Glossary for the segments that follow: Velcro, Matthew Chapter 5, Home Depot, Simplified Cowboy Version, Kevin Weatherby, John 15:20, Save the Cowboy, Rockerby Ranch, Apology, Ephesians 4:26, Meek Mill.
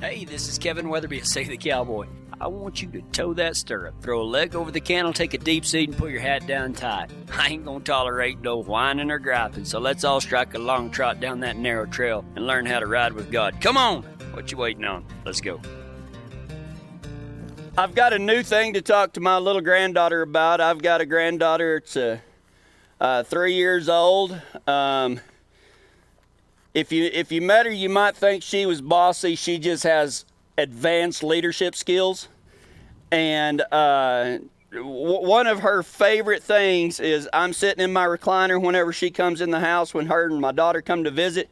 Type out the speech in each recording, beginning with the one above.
Hey, this is Kevin Weatherby at Save the Cowboy. I want you to toe that stirrup, throw a leg over the candle, take a deep seat, and put your hat down tight. I ain't gonna tolerate no whining or griping, so let's all strike a long trot down that narrow trail and learn how to ride with God. Come on! What you waiting on? Let's go. I've got a new thing to talk to my little granddaughter about. I've got a granddaughter. It's 3 years old. If you met her, you might think she was bossy. She just has advanced leadership skills. And one of her favorite things is I'm sitting in my recliner whenever she comes in the house, when her and my daughter come to visit.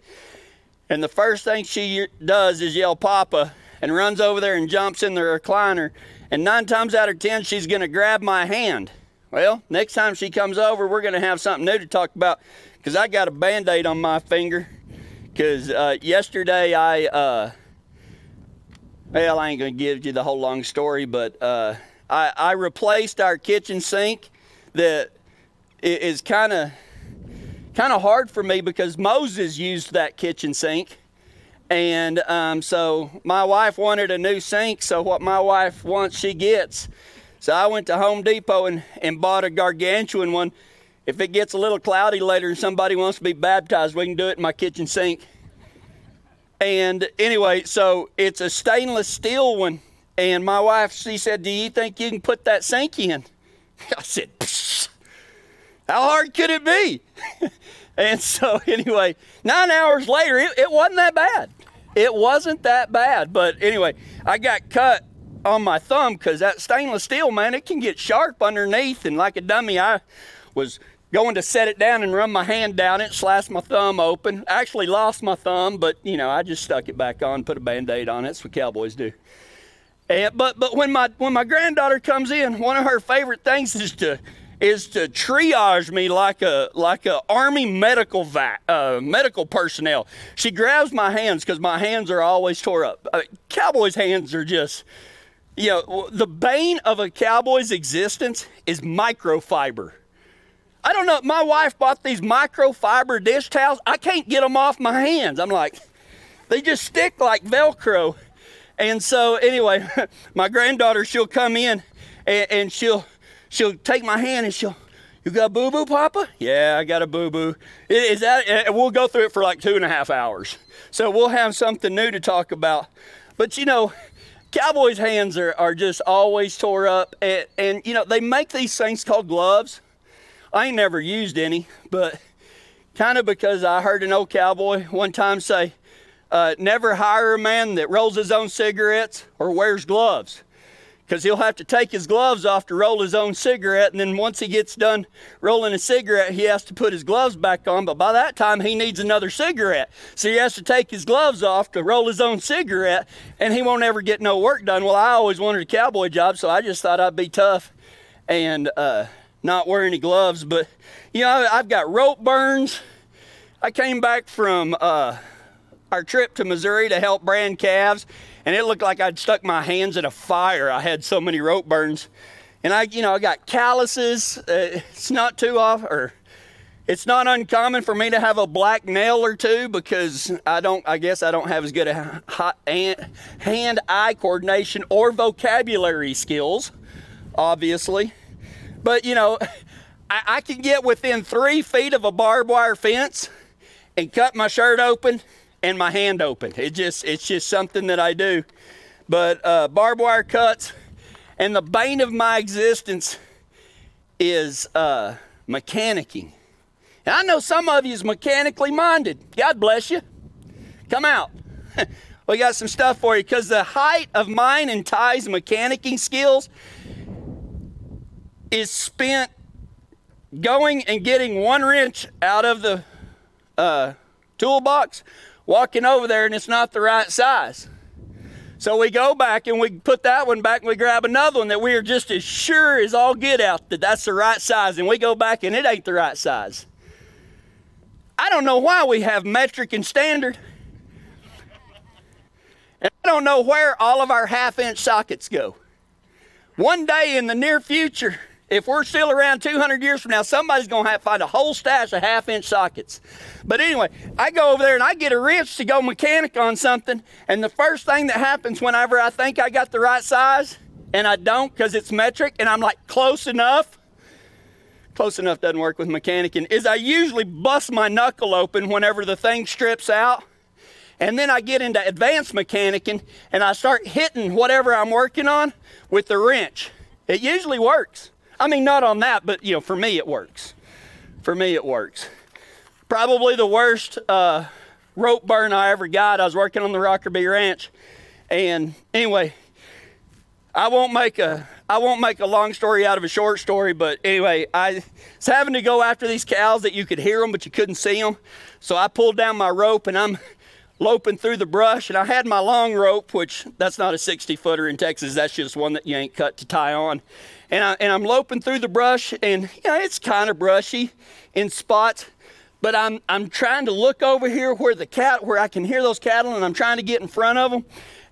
And the first thing she does is yell, "Papa," and runs over there and jumps in the recliner. And 9 times out of 10, she's going to grab my hand. Well, next time she comes over, we're going to have something new to talk about, because I got a Band-Aid on my finger. Because yesterday I ain't going to give you the whole long story, but I replaced our kitchen sink. That is kind of hard for me because Moses used that kitchen sink. And so my wife wanted a new sink, so what my wife wants, she gets. So I went to Home Depot and bought a gargantuan one. If it gets a little cloudy later and somebody wants to be baptized, we can do it in my kitchen sink. And anyway, so it's a stainless steel one. And my wife, she said, "Do you think you can put that sink in?" I said, "Psh, how hard could it be?" And so anyway, 9 hours later, it wasn't that bad. It wasn't that bad. But anyway, I got cut on my thumb because that stainless steel, man, it can get sharp underneath. And like a dummy, I was going to set it down and run my hand down it, slashed my thumb open. I actually lost my thumb, but you know, I just stuck it back on, put a Band-Aid on it. That's what cowboys do. And, but when my granddaughter comes in, one of her favorite things is to triage me like a Army medical personnel. She grabs my hands because my hands are always tore up. Cowboys' hands are just, you know, the bane of a cowboy's existence is microfiber. I don't know. My wife bought these microfiber dish towels. I can't get them off my hands. I'm like, they just stick like Velcro. And so anyway, my granddaughter, she'll come in and she'll take my hand and she'll, "You got boo-boo, Papa?" "Yeah, I got a boo-boo." Is that? We'll go through it for like 2.5 hours. So we'll have something new to talk about. But you know, cowboys' hands are just always tore up. And you know, they make these things called gloves. I ain't never used any, but kind of because I heard an old cowboy one time say, never hire a man that rolls his own cigarettes or wears gloves, because he'll have to take his gloves off to roll his own cigarette. And then once he gets done rolling a cigarette, he has to put his gloves back on. But by that time, he needs another cigarette. So he has to take his gloves off to roll his own cigarette, and he won't ever get no work done. Well, I always wanted a cowboy job, so I just thought I'd be tough and not wear any gloves. But you know, I've got rope burns. I came back from our trip to Missouri to help brand calves, and it looked like I'd stuck my hands in a fire. I had so many rope burns, and I got calluses. It's not uncommon for me to have a black nail or two because I guess I don't have as good a hand-eye coordination or vocabulary skills, obviously. But, you know, I can get within 3 feet of a barbed wire fence and cut my shirt open and my hand open. It's just something that I do. But barbed wire cuts, and the bane of my existence is mechanicking. And I know some of you is mechanically minded. God bless you. Come out. We got some stuff for you, because the height of mine and Ty's mechanicking skills is spent going and getting one wrench out of the toolbox, walking over there, and it's not the right size. So we go back and we put that one back and we grab another one that we are just as sure as all get out that that's the right size, and we go back and it ain't the right size. I don't know why we have metric and standard, and I don't know where all of our half-inch sockets go. One day in the near future, If we're still around 200 years from now, somebody's going to have to find a whole stash of half-inch sockets. But anyway, I go over there and I get a wrench to go mechanic on something, and the first thing that happens whenever I think I got the right size, and I don't because it's metric, and I'm like, close enough? Close enough doesn't work with mechanicing. Is I usually bust my knuckle open whenever the thing strips out, and then I get into advanced mechanicing, and I start hitting whatever I'm working on with the wrench. It usually works. I mean, not on that, but, you know, for me, it works. For me, it works. Probably the worst rope burn I ever got. I was working on the Rockerby Ranch. And anyway, I won't make a long story out of a short story, but anyway, I was having to go after these cows that you could hear them, but you couldn't see them. So I pulled down my rope, and I'm loping through the brush, and I had my long rope, which that's not a 60-footer in Texas. That's just one that you ain't cut to tie on. And I'm loping through the brush, and you know, it's kind of brushy in spots, but I'm trying to look over here where I can hear those cattle, and I'm trying to get in front of them,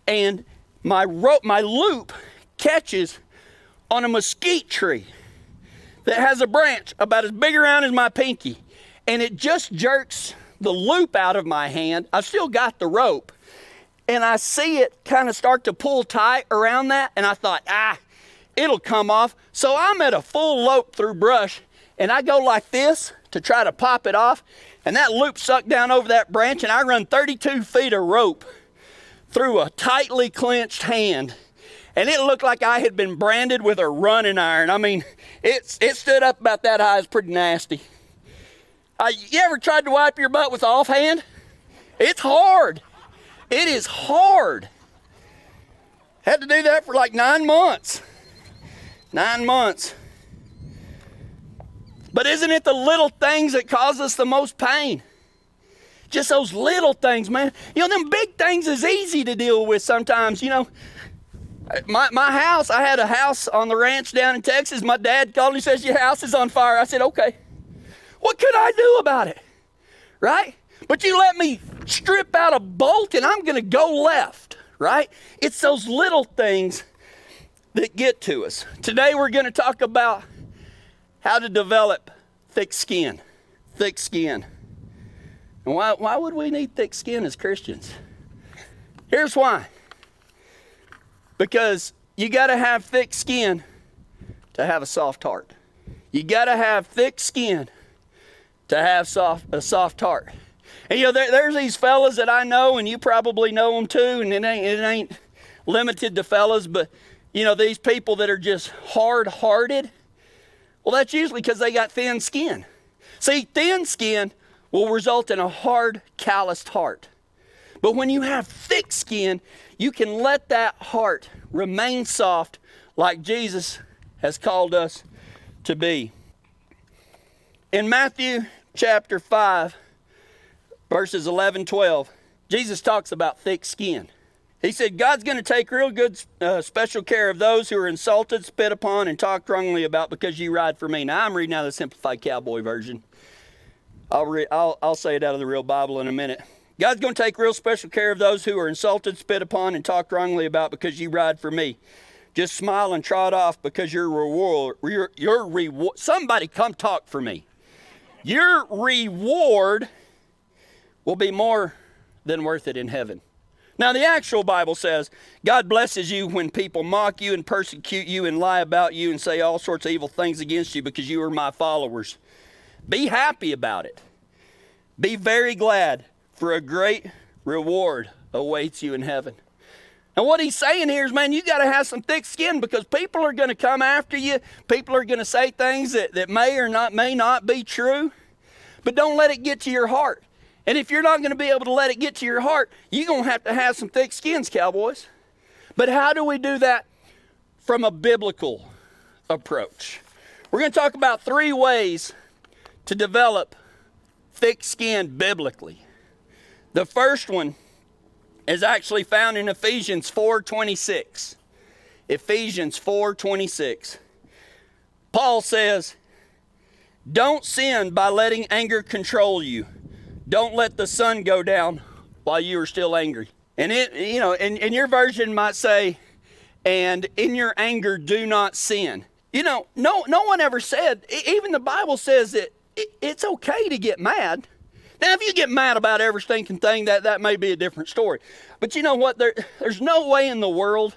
and my loop catches on a mesquite tree that has a branch about as big around as my pinky, and it just jerks the loop out of my hand. I've still got the rope, and I see it kind of start to pull tight around that, and I thought, it'll come off. So I'm at a full lope through brush, and I go like this to try to pop it off, and that loop sucked down over that branch, and I run 32 feet of rope through a tightly clenched hand, and it looked like I had been branded with a running iron. I mean, it stood up about that high. It's pretty nasty. You ever tried to wipe your butt with offhand? It's hard. It is hard. Had to do that for like 9 months. 9 months. But isn't it the little things that cause us the most pain? Just those little things, man. You know, them big things is easy to deal with sometimes, you know. My house, I had a house on the ranch down in Texas. My dad called and he says, your house is on fire. I said, okay. What could I do about it, right? But you let me strip out a bolt and I'm going to go left, right? It's those little things that get to us. Today we're going to talk about how to develop thick skin. Thick skin. And why would we need thick skin as Christians? Here's why. Because you got to have thick skin to have a soft heart. You got to have thick skin to have a soft heart. And you know, there's these fellas that I know, and you probably know them too, and it ain't limited to fellas, but you know, these people that are just hard-hearted, well, that's usually because they got thin skin. See, thin skin will result in a hard, calloused heart. But when you have thick skin, you can let that heart remain soft like Jesus has called us to be. In Matthew chapter 5, verses 11-12, Jesus talks about thick skin. He said, God's going to take real good special care of those who are insulted, spit upon, and talked wrongly about because you ride for me. Now, I'm reading out of the Simplified Cowboy Version. I'll say it out of the real Bible in a minute. God's going to take real special care of those who are insulted, spit upon, and talked wrongly about because you ride for me. Just smile and trot off because your reward... somebody come talk for me. Your reward will be more than worth it in heaven. Now, the actual Bible says, God blesses you when people mock you and persecute you and lie about you and say all sorts of evil things against you because you are my followers. Be happy about it. Be very glad, for a great reward awaits you in heaven. And what he's saying here is, man, you got to have some thick skin because people are going to come after you. People are going to say things that may not be true. But don't let it get to your heart. And if you're not going to be able to let it get to your heart, you're going to have some thick skins, cowboys. But how do we do that from a biblical approach? We're going to talk about 3 ways to develop thick skin biblically. The first one is actually found in Ephesians 4:26. Ephesians 4:26. Paul says, don't sin by letting anger control you. Don't let the sun go down while you are still angry. And in your version might say, and in your anger do not sin. You know, no one ever said, even the Bible says that it's okay to get mad. Now, if you get mad about every stinking thing, that may be a different story. But you know what? There's no way in the world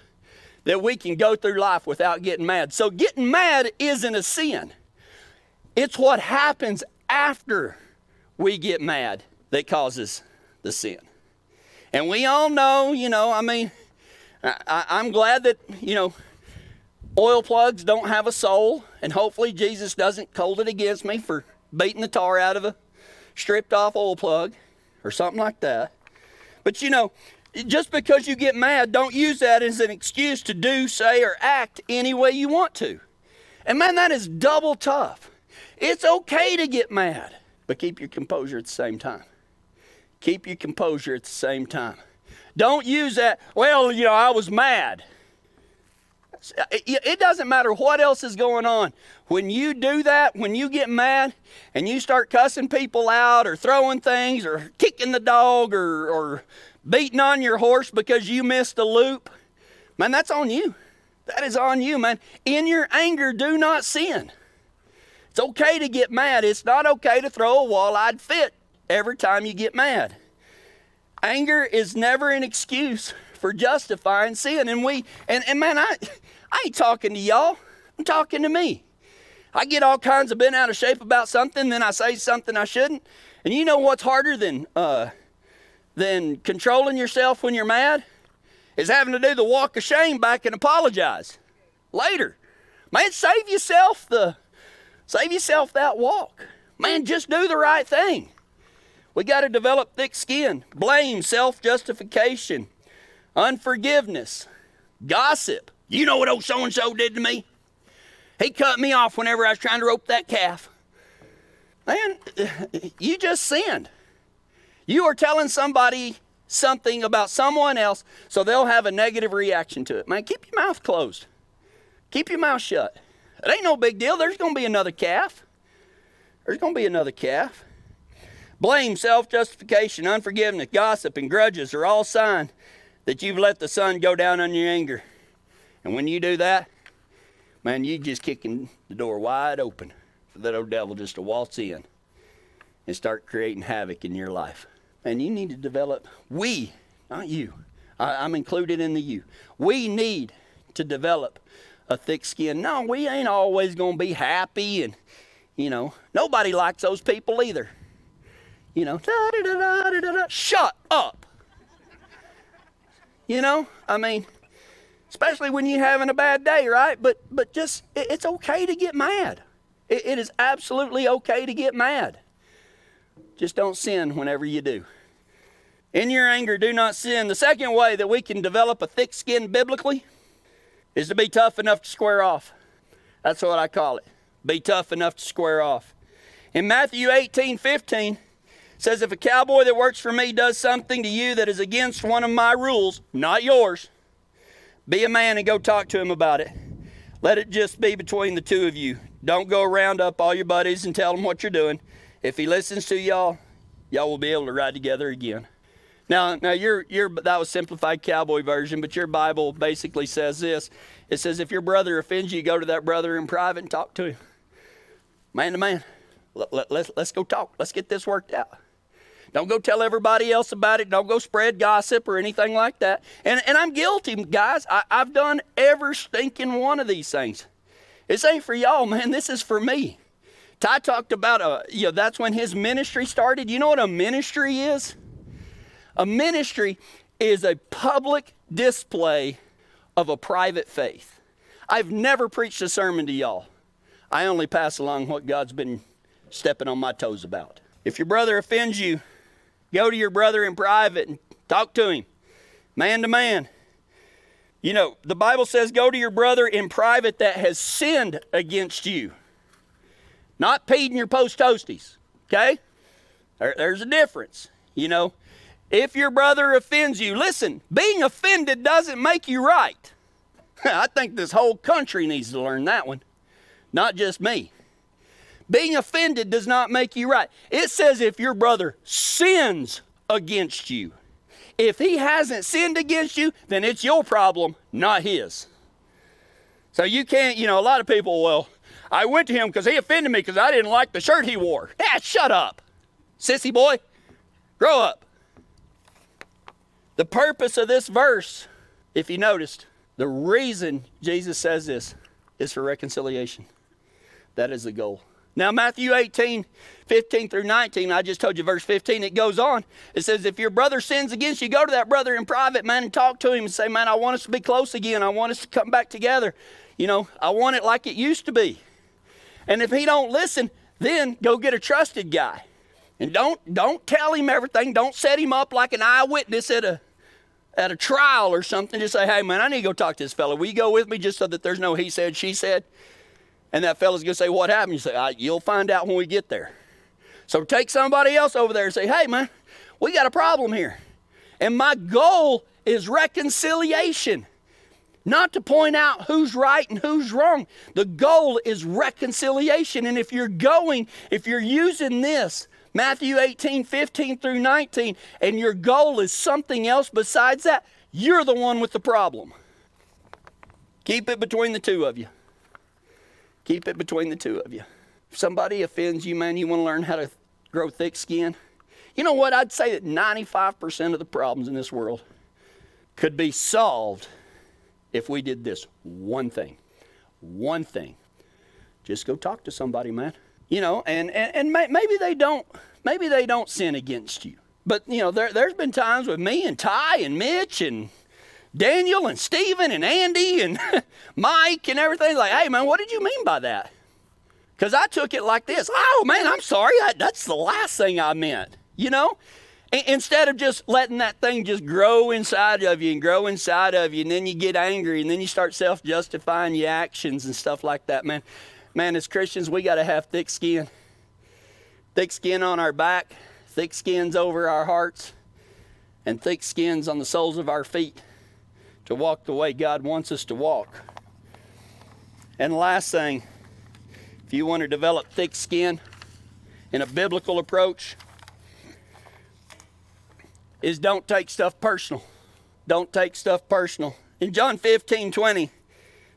that we can go through life without getting mad. So getting mad isn't a sin. It's what happens after we get mad that causes the sin. And we all know, you know, I mean, I'm glad that, you know, oil plugs don't have a soul, and hopefully Jesus doesn't hold it against me for beating the tar out of a stripped-off oil plug or something like that. But, you know, just because you get mad, don't use that as an excuse to do, say, or act any way you want to. And, man, that is double tough. It's okay to get mad, but keep your composure at the same time. Keep your composure at the same time. Don't use that, well, you know, I was mad. It doesn't matter what else is going on. When you do that, when you get mad and you start cussing people out or throwing things or kicking the dog or beating on your horse because you missed a loop, man, that's on you. That is on you, man. In your anger, do not sin. It's okay to get mad. It's not okay to throw a walleye fit every time you get mad. Anger is never an excuse for justifying sin. And man, I ain't talking to y'all. I'm talking to me. I get all kinds of bent out of shape about something, then I say something I shouldn't. And you know what's harder than controlling yourself when you're mad? Is having to do the walk of shame back and apologize later. Man, save yourself that walk. Man, just do the right thing. We got to develop thick skin. Blame, self-justification, unforgiveness, gossip. You know what old so-and-so did to me? He cut me off whenever I was trying to rope that calf. Man, you just sinned. You are telling somebody something about someone else so they'll have a negative reaction to it. Man, keep your mouth closed. Keep your mouth shut. It ain't no big deal. There's going to be another calf. There's going to be another calf. Blame, self-justification, unforgiveness, gossip, and grudges are all signs that you've let the sun go down on your anger. And when you do that, man, you're just kicking the door wide open for that old devil just to waltz in and start creating havoc in your life. And you need to develop, we, not you, I'm included in the you, we need to develop a thick skin. No, we ain't always going to be happy, and, you know, nobody likes those people either. You know, shut up. You know, I mean, especially when you're having a bad day, right? But just, it's okay to get mad. It is absolutely okay to get mad. Just don't sin whenever you do. In your anger, do not sin. The second way that we can develop a thick skin biblically is to be tough enough to square off. That's what I call it. Be tough enough to square off. In Matthew 18:15, says, if a cowboy that works for me does something to you that is against one of my rules, not yours, be a man and go talk to him about it. Let it just be between the two of you. Don't go round up all your buddies and tell them what you're doing. If he listens to y'all, y'all will be able to ride together again. Now that was Simplified Cowboy Version, but your Bible basically says this. It says, if your brother offends you, go to that brother in private and talk to him. Man to man. Let's go talk. Let's get this worked out. Don't go tell everybody else about it. Don't go spread gossip or anything like that. And I'm guilty, guys. I've done every stinking one of these things. This ain't for y'all, man. This is for me. Ty talked about, that's when his ministry started. You know what a ministry is? A ministry is a public display of a private faith. I've never preached a sermon to y'all. I only pass along what God's been stepping on my toes about. If your brother offends you, go to your brother in private and talk to him, man to man. You know, the Bible says go to your brother in private that has sinned against you. Not peed in your post toasties, okay? There's a difference, you know. If your brother offends you, listen, being offended doesn't make you right. I think this whole country needs to learn that one, not just me. Being offended does not make you right. It says if your brother sins against you. If he hasn't sinned against you, then it's your problem, not his. So you can't, a lot of people, well, I went to him because he offended me because I didn't like the shirt he wore. Yeah, shut up, sissy boy. Grow up. The purpose of this verse, if you noticed, the reason Jesus says this is for reconciliation. That is the goal. Now, Matthew 18:15 through 19, I just told you verse 15, it goes on. It says, if your brother sins against you, go to that brother in private, man, and talk to him and say, man, I want us to be close again. I want us to come back together. I want it like it used to be. And if he don't listen, then go get a trusted guy. And don't tell him everything. Don't set him up like an eyewitness at a trial or something. Just say, hey, man, I need to go talk to this fella. Will you go with me just so that there's no he said, she said? And that fella's going to say, what happened? You say, you'll find out when we get there. So take somebody else over there and say, hey, man, we got a problem here. And my goal is reconciliation. Not to point out who's right and who's wrong. The goal is reconciliation. And if you're using this, Matthew 18:15 through 19, and your goal is something else besides that, you're the one with the problem. Keep it between the two of you. Keep it between the two of you. If somebody offends you, man, you want to learn how to grow thick skin. You know what? I'd say that 95% of the problems in this world could be solved if we did this one thing. One thing. Just go talk to somebody, man. And maybe they don't sin against you. But, there's been times with me and Ty and Mitch and Daniel and Stephen and Andy and Mike and everything. Like, hey, man, what did you mean by that? Because I took it like this. Oh, man, I'm sorry. That's the last thing I meant, Instead of just letting that thing just grow inside of you. And then you get angry and then you start self-justifying your actions and stuff like that, man. Man, as Christians, we got to have thick skin. Thick skin on our back, thick skins over our hearts, and thick skins on the soles of our feet to walk the way God wants us to walk. And last thing, if you want to develop thick skin in a biblical approach, is don't take stuff personal. Don't take stuff personal. In John 15:20,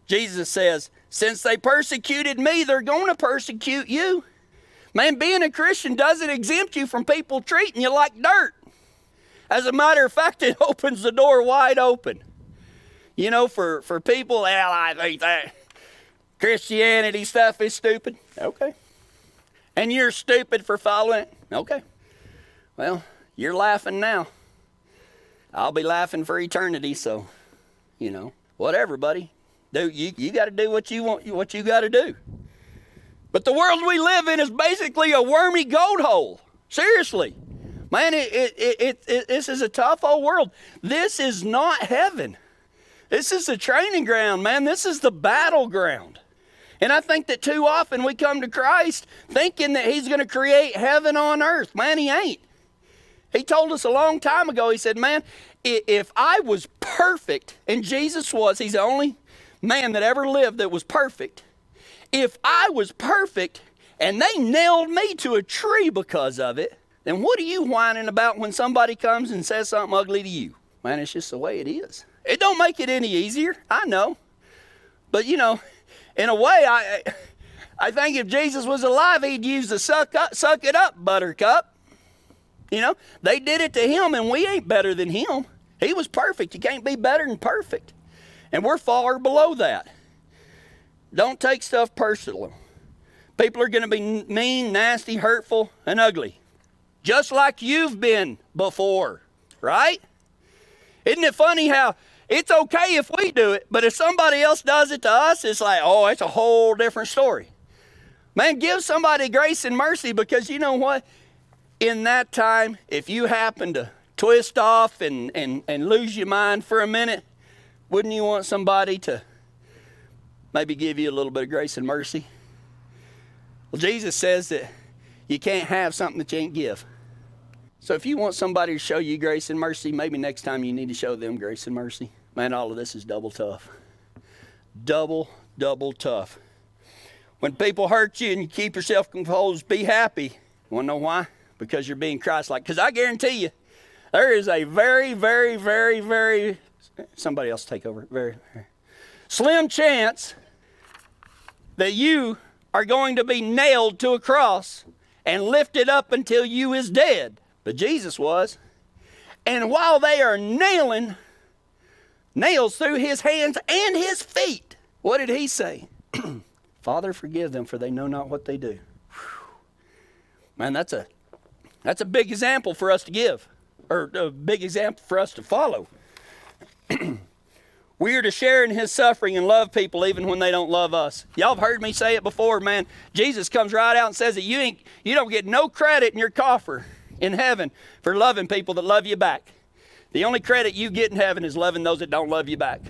Jesus says, since they persecuted me, they're going to persecute you. Man, being a Christian doesn't exempt you from people treating you like dirt. As a matter of fact, it opens the door wide open. For people, I think that Christianity stuff is stupid. Okay. And you're stupid for following it. Okay. Well, you're laughing now. I'll be laughing for eternity, so, whatever, buddy. Dude, you got to do what you want, what you got to do. But the world we live in is basically a wormy gold hole. Seriously. Man, this is a tough old world. This is not heaven. This is the training ground, man. This is the battleground. And I think that too often we come to Christ thinking that he's going to create heaven on earth. Man, he ain't. He told us a long time ago, he said, man, if I was perfect, and Jesus was, he's the only man that ever lived that was perfect. If I was perfect and they nailed me to a tree because of it, then what are you whining about when somebody comes and says something ugly to you? Man, it's just the way it is. It don't make it any easier, I know. But, in a way, I think if Jesus was alive, he'd use the suck it up, buttercup. They did it to him, and we ain't better than him. He was perfect. You can't be better than perfect. And we're far below that. Don't take stuff personal. People are going to be mean, nasty, hurtful, and ugly. Just like you've been before, right? Isn't it funny how it's okay if we do it, but if somebody else does it to us, it's like, oh, it's a whole different story. Man, give somebody grace and mercy because you know what? In that time, if you happen to twist off and lose your mind for a minute, wouldn't you want somebody to maybe give you a little bit of grace and mercy? Well, Jesus says that you can't have something that you ain't give. So if you want somebody to show you grace and mercy, maybe next time you need to show them grace and mercy. Man, all of this is double tough. Double tough. When people hurt you and you keep yourself composed, be happy. You want to know why? Because you're being Christ-like. Because I guarantee you, there is a very, very, very, very... Somebody else take over. Very, very. slim chance that you are going to be nailed to a cross and lifted up until you is dead. But Jesus was. And while they are nailing nails through his hands and his feet, what did he say? Father, forgive them, for they know not what they do. Whew. Man, that's a big example for us to give, or a big example for us to follow. We are to share in his suffering and love people even when they don't love us. Y'all have heard me say it before, man. Jesus comes right out and says that you don't get no credit in your coffer in heaven for loving people that love you back. The only credit you get in heaven is loving those that don't love you back.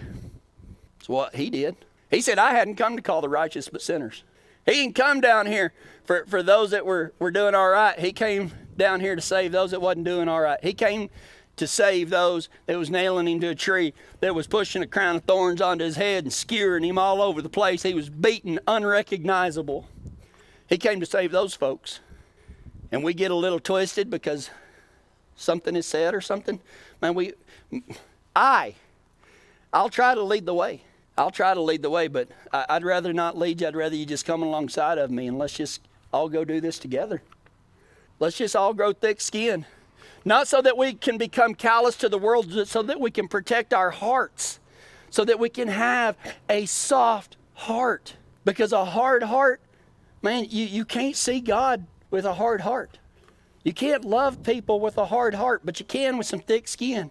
That's what he did. He said, I hadn't come to call the righteous but sinners. He didn't come down here for those that were doing all right. He came down here to save those that wasn't doing all right. He came to save those that was nailing him to a tree, that was pushing a crown of thorns onto his head and skewering him all over the place. He was beaten, unrecognizable. He came to save those folks. And we get a little twisted because something is said or something. Man, I'll try to lead the way. I'll try to lead the way, but I'd rather not lead you. I'd rather you just come alongside of me, and let's just all go do this together. Let's just all grow thick skin. Not so that we can become callous to the world, but so that we can protect our hearts, so that we can have a soft heart. Because a hard heart, man, you can't see God with a hard heart. You can't love people with a hard heart, but you can with some thick skin.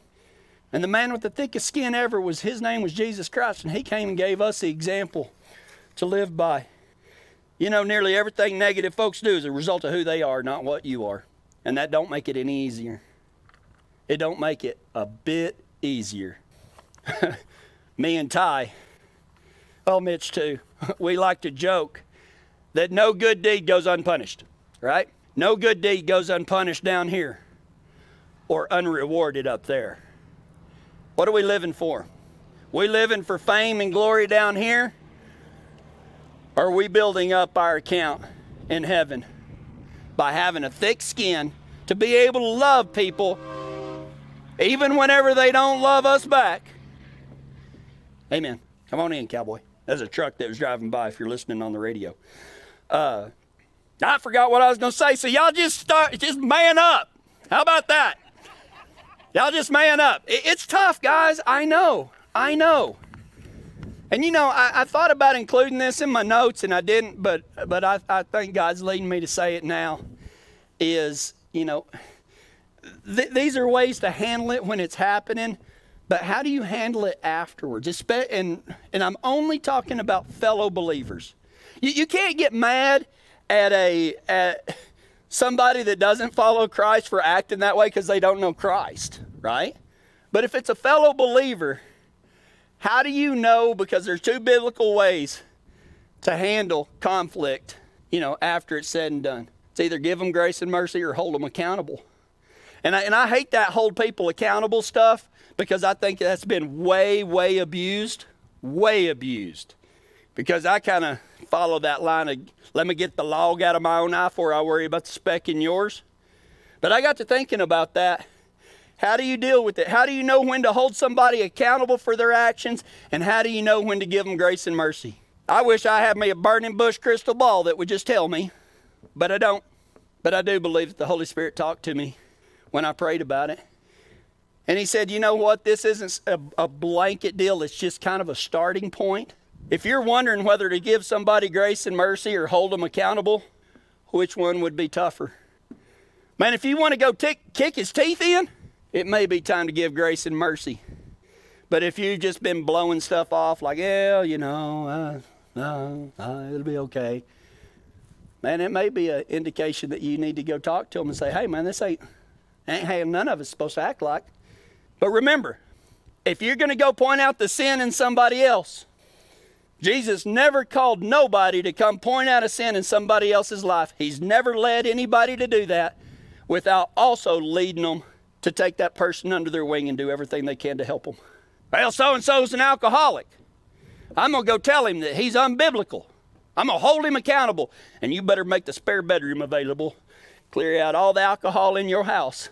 And the man with the thickest skin ever, his name was Jesus Christ, and he came and gave us the example to live by. You know, nearly everything negative folks do is a result of who they are, not what you are. And that don't make it any easier. It don't make it a bit easier. Me and Ty, well, Mitch too, we like to joke that no good deed goes unpunished, right? No good deed goes unpunished down here or unrewarded up there. What are we living for? We living for fame and glory down here? Or are we building up our account in heaven by having a thick skin to be able to love people even whenever they don't love us back? Amen. Come on in, cowboy. There's a truck that was driving by if you're listening on the radio. I forgot what I was going to say, so y'all just man up. How about that? Y'all just man up. It's tough, guys. I know. And you know, I thought about including this in my notes, and I didn't, but I think God's leading me to say it now, is, you know, these are ways to handle it when it's happening, but how do you handle it afterwards? And I'm only talking about fellow believers. You can't get mad at somebody that doesn't follow Christ for acting that way because they don't know Christ, right? But if it's a fellow believer, how do you know? Because there's two biblical ways to handle conflict, you know, after it's said and done. It's either give them grace and mercy or hold them accountable. And I hate that hold people accountable stuff, because I think that's been way abused. Because I kind of follow that line of, let me get the log out of my own eye before I worry about the speck in yours. But I got to thinking about that. How do you deal with it? How do you know when to hold somebody accountable for their actions? And how do you know when to give them grace and mercy? I wish I had me a burning bush crystal ball that would just tell me, but I don't. But I do believe that the Holy Spirit talked to me when I prayed about it. And he said, you know what? This isn't a blanket deal. It's just kind of a starting point. If you're wondering whether to give somebody grace and mercy or hold them accountable, which one would be tougher? Man, if you want to go kick his teeth in, it may be time to give grace and mercy. But if you've just been blowing stuff off like, yeah, you know, it'll be okay. Man, it may be an indication that you need to go talk to them and say, hey, man, this ain't how none of us supposed to act like. But remember, if you're going to go point out the sin in somebody else, Jesus never called nobody to come point out a sin in somebody else's life. He's never led anybody to do that without also leading them to take that person under their wing and do everything they can to help them. Well, so-and-so's an alcoholic. I'm going to go tell him that he's unbiblical. I'm going to hold him accountable. And you better make the spare bedroom available. Clear out all the alcohol in your house.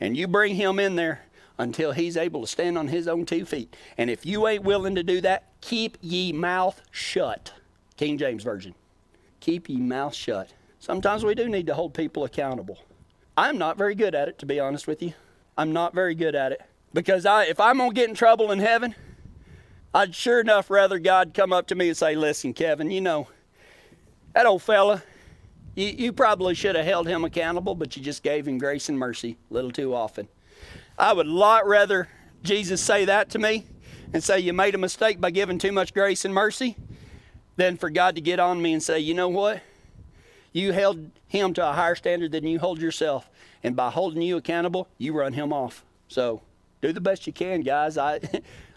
And you bring him in there until he's able to stand on his own two feet. And if you ain't willing to do that, keep ye mouth shut. King James Version. Keep ye mouth shut. Sometimes we do need to hold people accountable. I'm not very good at it, to be honest with you. I'm not very good at it. Because if I'm going to get in trouble in heaven, I'd sure enough rather God come up to me and say, listen, Kevin, you know, that old fella, you probably should have held him accountable, but you just gave him grace and mercy a little too often. I would a lot rather Jesus say that to me and say you made a mistake by giving too much grace and mercy than for God to get on me and say, you know what? You held him to a higher standard than you hold yourself. And by holding you accountable, you run him off. So do the best you can, guys.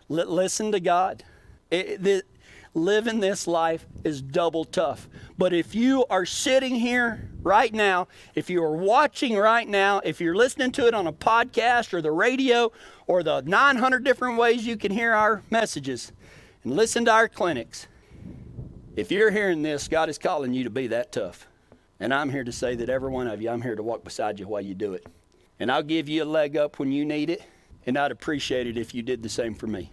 Listen to God. Living this life is double tough. But if you are sitting here right now, if you are watching right now, if you're listening to it on a podcast or the radio or the 900 different ways you can hear our messages and listen to our clinics, if you're hearing this, God is calling you to be that tough. And I'm here to say that every one of you, I'm here to walk beside you while you do it. And I'll give you a leg up when you need it. And I'd appreciate it if you did the same for me.